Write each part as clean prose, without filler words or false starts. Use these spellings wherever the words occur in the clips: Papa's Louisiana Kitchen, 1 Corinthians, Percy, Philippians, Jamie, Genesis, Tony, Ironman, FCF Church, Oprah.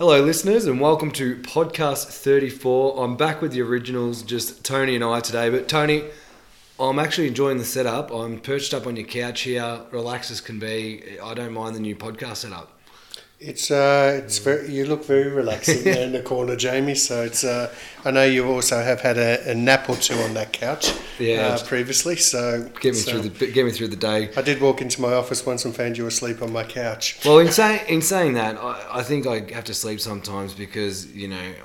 Hello listeners and welcome to podcast 34. I'm back with the originals, just Tony and I today. But Tony, I'm actually enjoying the setup. I'm perched up on your couch here, relaxed as can be. I don't mind the new podcast setup. It's very, you look very relaxing there in the corner, Jamie. So it's I know you also have had a nap or two on that couch, previously. So get me through the day. I did walk into my office once and found you asleep on my couch. Well, in saying that, I think I have to sleep sometimes because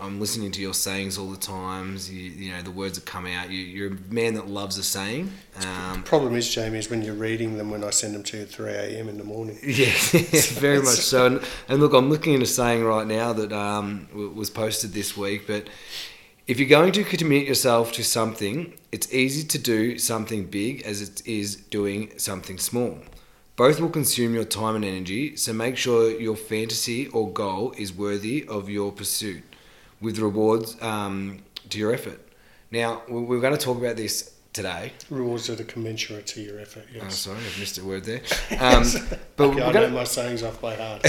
I'm listening to your sayings all the times. You know the words that come out. You're a man that loves a saying. The problem is, Jamie, is when you're reading them. When I send them to you at 3 a.m. in the morning. Yeah, very much so. And look, I'm looking at a saying right now that was posted this week, but if you're going to commit yourself to something, it's easy to do something big as it is doing something small. Both will consume your time and energy, so make sure your fantasy or goal is worthy of your pursuit with rewards to your effort. Now, we're going to talk about this today. Rewards that are commensurate to your effort, yes. Oh, sorry, I've missed a word there. But okay, I know my sayings off by heart.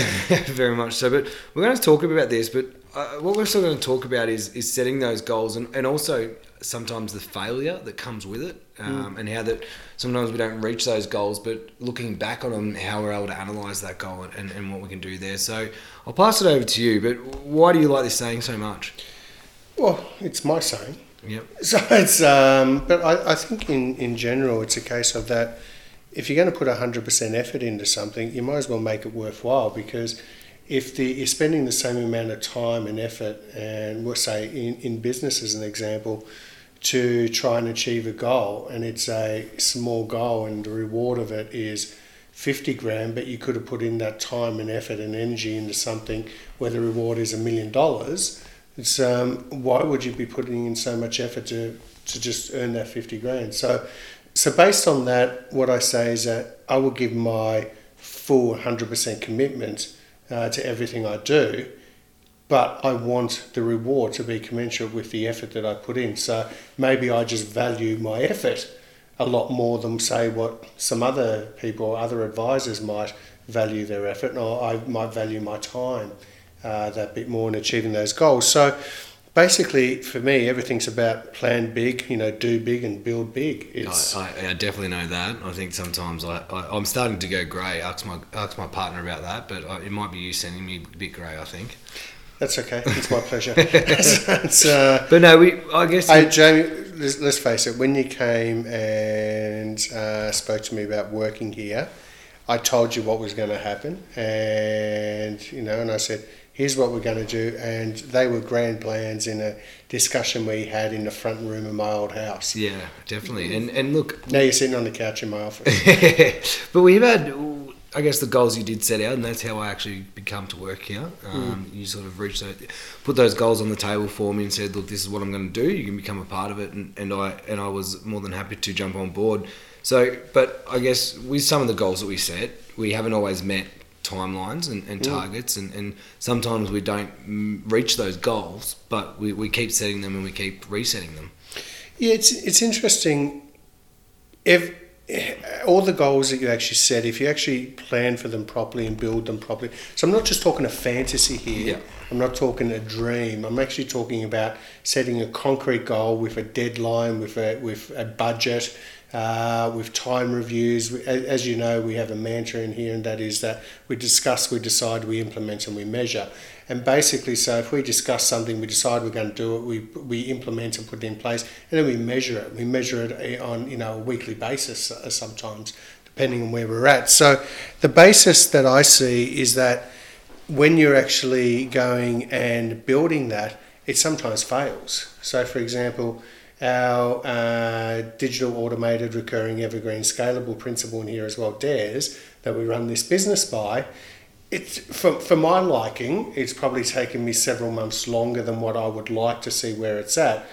Very much so. But we're going to talk about this, but what we're still going to talk about is setting those goals and also sometimes the failure that comes with it and how that sometimes we don't reach those goals, but looking back on them, how we're able to analyse that goal and what we can do there. So I'll pass it over to you, but why do you like this saying so much? Well, it's my saying. Yep. So it's, but I think in general, it's a case of that if you're going to put 100% effort into something, you might as well make it worthwhile, because if you're spending the same amount of time and effort, and we'll say in business as an example, to try and achieve a goal, and it's a small goal and the reward of it is 50 grand, but you could have put in that time and effort and energy into something where the reward is $1 million. It's why would you be putting in so much effort to just earn that 50 grand? So based on that, what I say is that I will give my full 100% commitment to everything I do, but I want the reward to be commensurate with the effort that I put in. So maybe I just value my effort a lot more than, say, what some other people or other advisors might value their effort, or I might value my time that bit more in achieving those goals. So basically, for me, everything's about plan big, do big and build big. It's I definitely know that. I think sometimes I'm starting to go grey. Ask my partner about that, but it might be you sending me a bit grey, I think. That's okay. It's my pleasure. But no, I guess... Hey, Jamie, let's face it. When you came and spoke to me about working here, I told you what was going to happen and I said, here's what we're going to do, and they were grand plans in a discussion we had in the front room of my old house. Yeah, definitely. And look... Now you're sitting on the couch in my office. But we've had, I guess, the goals you did set out, and that's how I actually come to work here. You sort of put those goals on the table for me and said, look, this is what I'm going to do. You can become a part of it, and I was more than happy to jump on board. So, but I guess with some of the goals that we set, we haven't always met timelines and targets, and sometimes we don't reach those goals, but we keep setting them and we keep resetting them. Yeah, it's interesting. If all the goals that you actually set, if you actually plan for them properly and build them properly, so I'm not just talking a fantasy here. Yeah. I'm not talking a dream. I'm actually talking about setting a concrete goal with a deadline, with a budget. With time reviews, as you know, we have a mantra in here, and that is that we discuss, we decide, we implement, and we measure. And basically, so if we discuss something, we decide we're going to do it, we implement and put it in place, and then we measure it. We measure it on a weekly basis sometimes, depending on where we're at. So the basis that I see is that when you're actually going and building that, it sometimes fails. So for example, our digital automated recurring evergreen scalable principle in here as well, DARES, that we run this business by, it's for my liking, it's probably taken me several months longer than what I would like to see where it's at.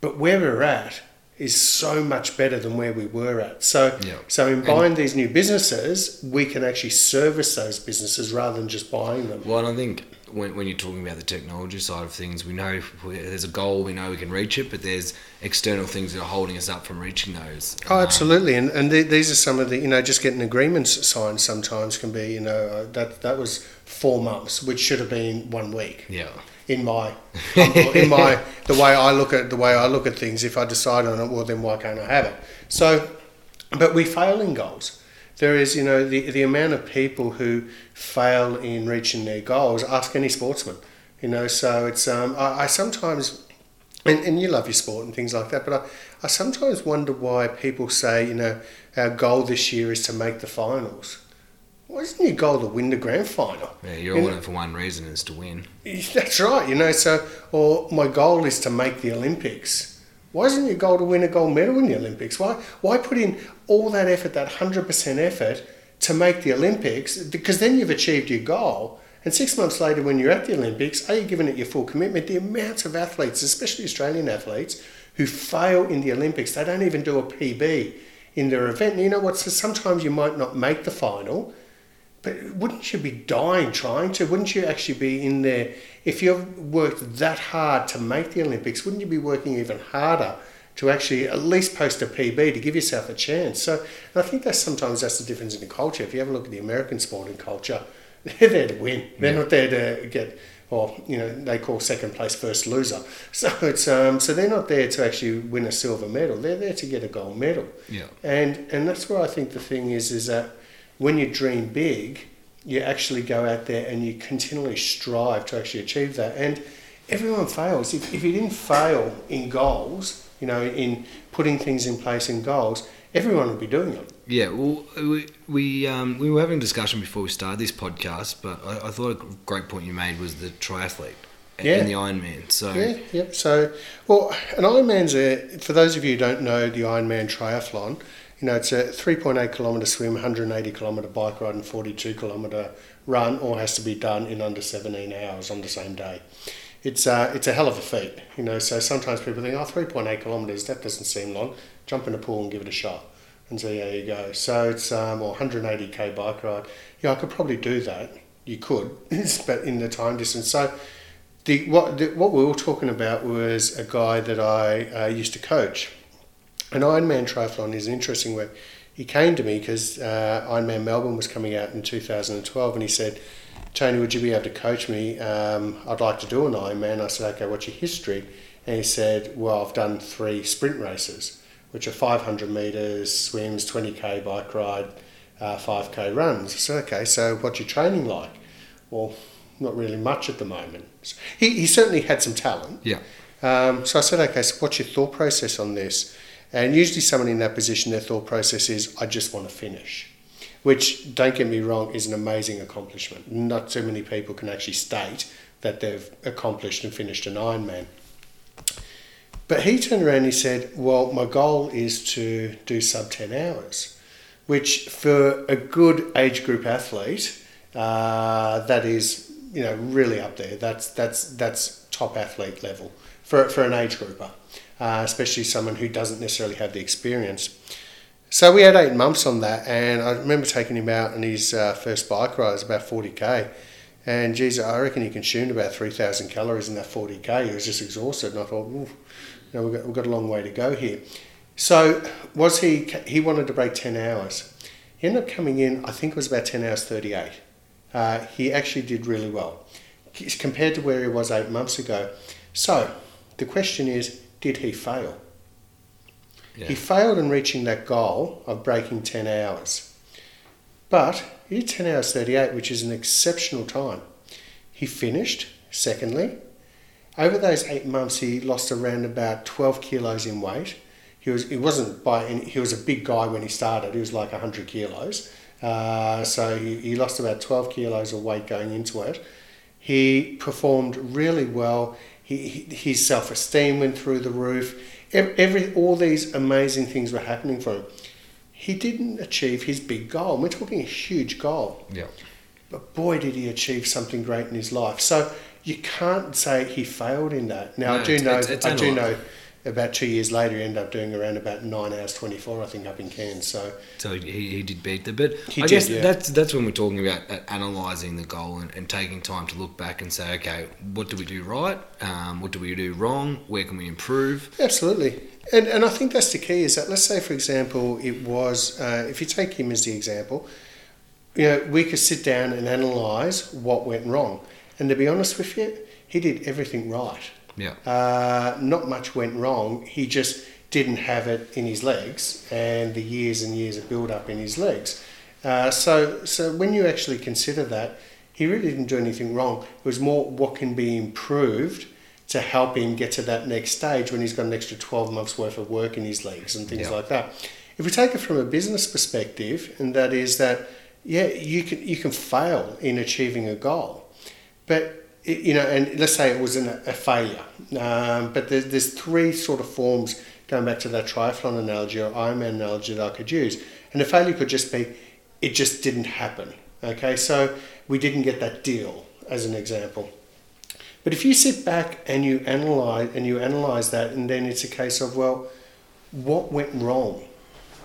But where we're at is so much better than where we were at. So in buying these new businesses, we can actually service those businesses rather than just buying them. Well, and I think when you're talking about the technology side of things, we know there's a goal, we know we can reach it, but there's external things that are holding us up from reaching those. Oh, absolutely. And these are some of the, just getting agreements signed sometimes can be, that was 4 months, which should have been 1 week. Yeah. In my the way I look at things, if I decide on it, well, then why can't I have it? So, but we fail in goals. There is, the amount of people who fail in reaching their goals. Ask any sportsman, So it's I sometimes, and you love your sport and things like that, but I sometimes wonder why people say, our goal this year is to make the finals. Well, isn't your goal to win the grand final? Yeah, you're all in it for one reason, is to win. That's right, or my goal is to make the Olympics. Why isn't your goal to win a gold medal in the Olympics? Why put in all that effort, that 100% effort to make the Olympics? Because then you've achieved your goal. And 6 months later when you're at the Olympics, are you giving it your full commitment? The amount of athletes, especially Australian athletes, who fail in the Olympics, they don't even do a PB in their event. And you know what, so sometimes you might not make the final, but wouldn't you be dying trying to? Wouldn't you actually be in there? If you've worked that hard to make the Olympics, wouldn't you be working even harder to actually at least post a PB to give yourself a chance? So I think that's the difference in the culture. If you have a look at the American sporting culture, they're there to win. They're not there to get, they call second place first loser. So it's so they're not there to actually win a silver medal. They're there to get a gold medal. Yeah. And that's where I think the thing is that when you dream big, you actually go out there and you continually strive to actually achieve that. And everyone fails. If you didn't fail in goals, in putting things in place in goals, everyone would be doing it. Yeah, well, we were having a discussion before we started this podcast, but I thought a great point you made was the triathlete and the Ironman. So So, well, an Ironman's for those of you who don't know the Ironman triathlon, it's a 3.8 kilometre swim, 180 kilometre bike ride and 42 kilometre run, all has to be done in under 17 hours on the same day. It's a hell of a feat, so sometimes people think, 3.8 kilometres, that doesn't seem long. Jump in a pool and give it a shot. And so there you go. So it's or 180k bike ride. I could probably do that. You could, but in the time distance. So what we were talking about was a guy that I used to coach. An Ironman triathlon is an interesting one. He came to me because Ironman Melbourne was coming out in 2012 and he said, Tony, would you be able to coach me? I'd like to do an Ironman. I said, okay, what's your history? And he said, well, I've done 3 sprint races, which are 500 metres, swims, 20k bike ride, 5k runs. I said, okay, so what's your training like? Well, not really much at the moment. So he certainly had some talent. Yeah. So I said, okay, so what's your thought process on this? And usually someone in that position, their thought process is, I just want to finish. Which, don't get me wrong, is an amazing accomplishment. Not too many people can actually state that they've accomplished and finished an Ironman. But he turned around and he said, well, my goal is to do sub 10 hours, which for a good age group athlete, that is, really up there. That's top athlete level for an age grouper. Especially someone who doesn't necessarily have the experience. So we had 8 months on that, and I remember taking him out on his first bike ride. It was about 40k, and geez, I reckon he consumed about 3,000 calories in that 40k. He was just exhausted, and I thought, we've got a long way to go here. So was he wanted to break 10 hours. He ended up coming in, I think it was about 10 hours 38. He actually did really well, compared to where he was 8 months ago. So the question is, did he fail? Yeah. He failed in reaching that goal of breaking 10 hours. But he did 10 hours 38, which is an exceptional time. He finished, secondly. Over those 8 months, he lost around about 12 kilos in weight. He was a big guy when he started. He was like 100 kilos. So he lost about 12 kilos of weight going into it. He performed really well. His self-esteem went through the roof. All these amazing things were happening for him. He didn't achieve his big goal. We're talking a huge goal. Yeah. But boy, did he achieve something great in his life. So you can't say he failed in that. Now, I do know about 2 years later, he ended up doing around about 9 hours 24, I think, up in Cairns. So he did beat that. But that's when we're talking about analysing the goal and taking time to look back and say, okay, what do we do right? What do we do wrong? Where can we improve? Absolutely. And I think that's the key, is that, let's say, for example, it was, if you take him as the example, you know, we could sit down and analyse what went wrong. And to be honest with you, he did everything right. Yeah. Not much went wrong. He just didn't have it in his legs, and the years and years of build-up in his legs. So when you actually consider that, he really didn't do anything wrong. It was more what can be improved to help him get to that next stage when he's got an extra 12 months worth of work in his legs and things like that. If we take it from a business perspective, and that is that, yeah, you can fail in achieving a goal, but you know, and let's say it was a failure, but there's three sort of forms, going back to that triathlon analogy or Ironman analogy that I could use. And the failure could just be, it just didn't happen. Okay, so we didn't get that deal, as an example. But if you sit back and you analyse that, and then it's a case of, well, what went wrong?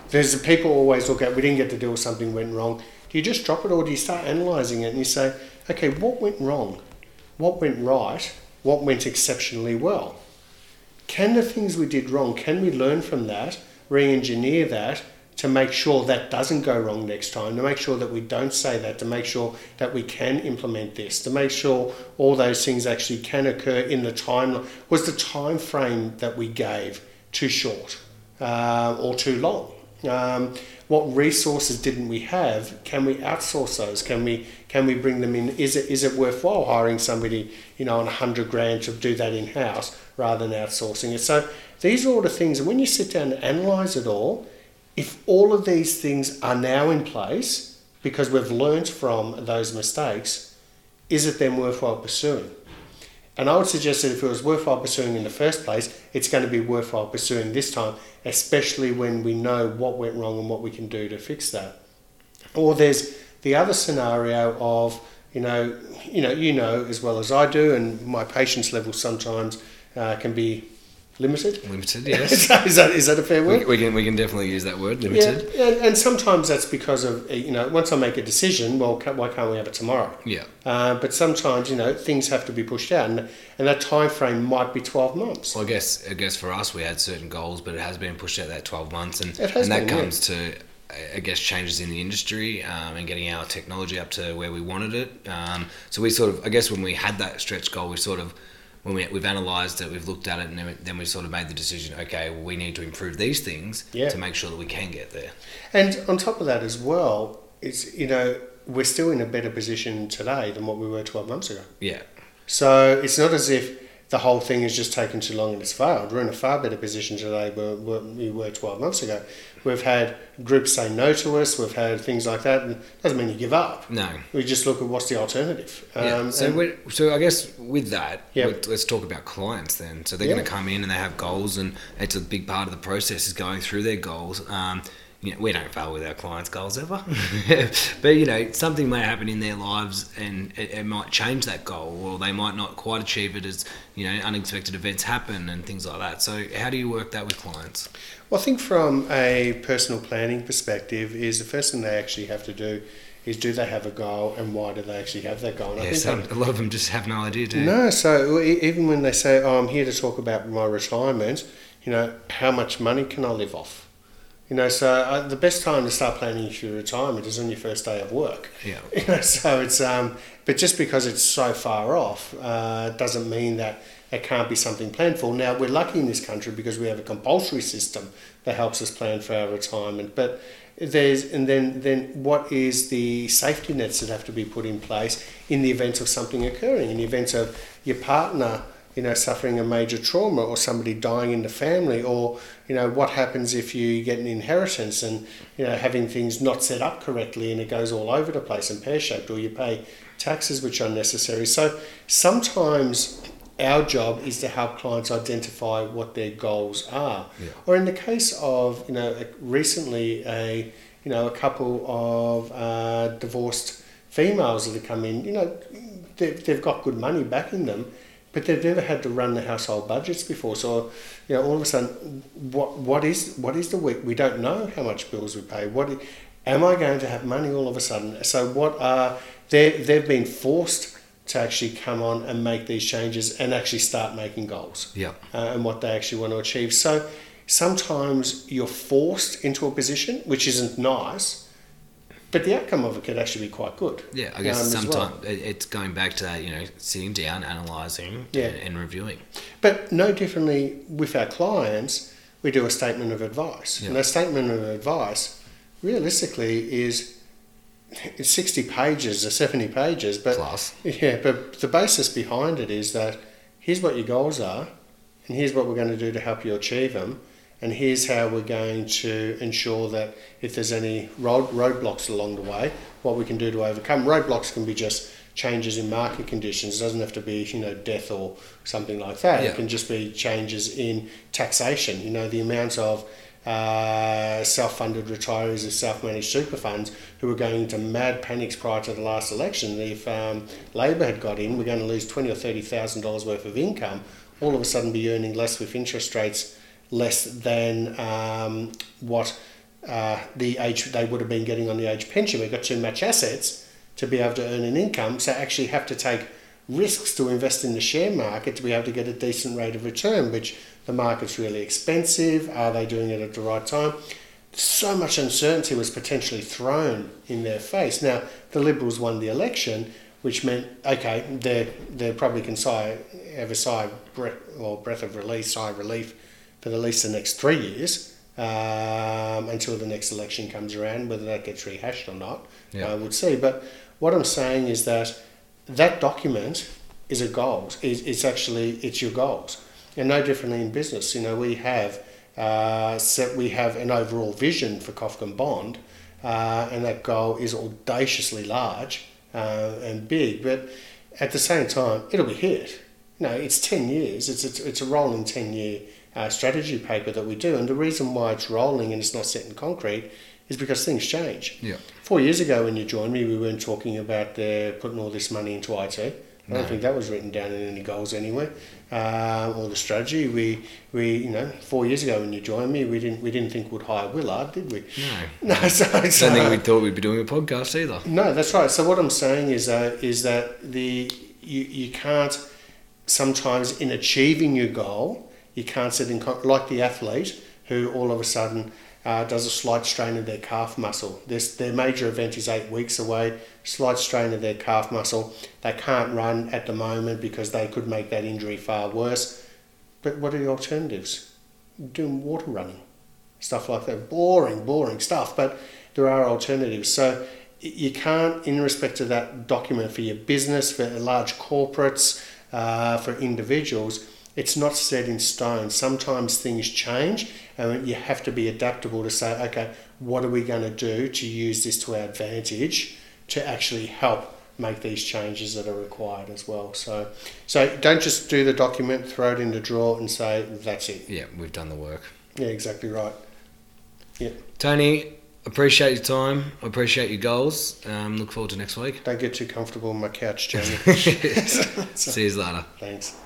There's the people always look at, we didn't get the deal, something went wrong. Do you just drop it, or do you start analysing it and you say, okay, what went wrong? What went right? What went exceptionally well? Can the things we did wrong, can we learn from that, re-engineer that to make sure that doesn't go wrong next time, to make sure that we don't say that, to make sure that we can implement this, to make sure all those things actually can occur in the timeline? Was the time frame that we gave too short or too long? What resources didn't we have? Can we outsource those? Can we bring them in? Is it worthwhile hiring somebody, you know, on 100 grand to do that in house rather than outsourcing it? So these are all the things. And when you sit down and analyse it all, if all of these things are now in place because we've learnt from those mistakes, is it then worthwhile pursuing? And I would suggest that if it was worthwhile pursuing in the first place, it's going to be worthwhile pursuing this time, especially when we know what went wrong and what we can do to fix that. Or there's the other scenario of, you know as well as I do, and my patience level sometimes can be limited. Limited, yes. Is that a fair word? We can definitely use that word, limited. Yeah, and sometimes that's because of, you know, once I make a decision, well, why can't we have it tomorrow? Yeah. But sometimes, you know, things have to be pushed out, and that time frame might be 12 months. Well, I guess for us, we had certain goals, but it has been pushed out that 12 months, and that comes to I guess changes in the industry and getting our technology up to where we wanted it. So we sort of, I guess, when we had that stretch goal, we sort of, When we've analysed it, we've looked at it, and then we've sort of made the decision, okay, well, we need to improve these things to make sure that we can get there. And on top of that as well, it's, you know, we're still in a better position today than what we were 12 months ago. Yeah. So it's not as if the whole thing has just taken too long and it's failed. We're in a far better position today than we were 12 months ago. We've had groups say no to us. We've had things like that. And it doesn't mean you give up. No. We just look at what's the alternative. So I guess with that, let's talk about clients then. So they're going to come in and they have goals, and it's a big part of the process is going through their goals. You know, we don't fail with our clients' goals ever. But, you know, something may happen in their lives and it might change that goal, or they might not quite achieve it as, you know, unexpected events happen and things like that. So how do you work that with clients? Well, I think from a personal planning perspective is the first thing they actually have to do is, do they have a goal, and why do they actually have that goal? And yes, I think a lot of them just have no idea, do they? No, so even when they say, oh, I'm here to talk about my retirement, you know, how much money can I live off? You know, so the best time to start planning for your retirement is on your first day of work. Yeah. You know, so it's, but just because it's so far off doesn't mean that it can't be something planned for. Now, we're lucky in this country because we have a compulsory system that helps us plan for our retirement. But then what is the safety nets that have to be put in place in the event of something occurring, in the event of your partner, you know, suffering a major trauma, or somebody dying in the family, or, you know, what happens if you get an inheritance and, you know, having things not set up correctly and it goes all over the place and pear-shaped, or you pay taxes which are unnecessary. So sometimes our job is to help clients identify what their goals are. Yeah. Or in the case of, you know, recently a couple of divorced females that have come in, you know, they've got good money backing them, but they've never had to run the household budgets before. So, you know, all of a sudden, what is the week? We don't know how much bills we pay. What am I going to have money all of a sudden? So what are they've been forced to actually come on and make these changes and actually start making goals. Yeah. And what they actually want to achieve. So sometimes you're forced into a position, which isn't nice, but the outcome of it could actually be quite good. Yeah, I guess sometimes it's going back to that, you know, sitting down, analysing and reviewing. But no differently with our clients, we do a statement of advice. Yeah. And that statement of advice realistically is... It's 60 pages or 70 pages, but plus. Yeah, but the basis behind it is that here's what your goals are, and here's what we're going to do to help you achieve them, and here's how we're going to ensure that if there's any roadblocks along the way, what we can do to overcome. Roadblocks can be just changes in market conditions. It doesn't have to be, you know, death or something like that. Yeah. It can just be changes in taxation. You know, the amount of self-funded retirees of self-managed super funds who were going into mad panics prior to the last election. If Labor had got in, we're going to lose $20,000 or $30,000 worth of income, all of a sudden be earning less with interest rates less than what they would have been getting on the age pension. We've got too much assets to be able to earn an income, so actually have to take risks to invest in the share market to be able to get a decent rate of return, which the market's really expensive. Are they doing it at the right time? So much uncertainty was potentially thrown in their face. Now, the Liberals won the election, which meant, okay, they're probably can have a sigh of relief for at least the next 3 years until the next election comes around. Whether that gets rehashed or not, yeah, I would see. But what I'm saying is that document is a goals. It's your goals. And no differently in business, you know, we have an overall vision for Kofkin Bond, and that goal is audaciously large and big. But at the same time, it'll be hit. You know, it's 10 years. It's a rolling 10-year strategy paper that we do, and the reason why it's rolling and it's not set in concrete is because things change. Yeah. 4 years ago, when you joined me, we weren't talking about putting all this money into IT. No. I don't think that was written down in any goals anywhere, or the strategy. We you know, 4 years ago when you joined me, we didn't think we'd hire Willard, did we? No. So I don't think we thought we'd be doing a podcast either. No, that's right. So what I'm saying is that you can't sometimes in achieving your goal, you can't sit in like the athlete who all of a sudden does a slight strain of their calf muscle. Their major event is 8 weeks away, slight strain of their calf muscle. They can't run at the moment because they could make that injury far worse. But what are the alternatives? Doing water running, stuff like that. Boring stuff, but there are alternatives. So you can't, in respect to that document for your business, for large corporates, for individuals, it's not set in stone. Sometimes things change and you have to be adaptable to say, okay, what are we going to do to use this to our advantage to actually help make these changes that are required as well. So don't just do the document, throw it in the drawer and say, that's it. Yeah, we've done the work. Yeah, exactly right. Yeah. Tony, appreciate your time. I appreciate your goals. Look forward to next week. Don't get too comfortable on my couch, Jamie. See you later. Thanks.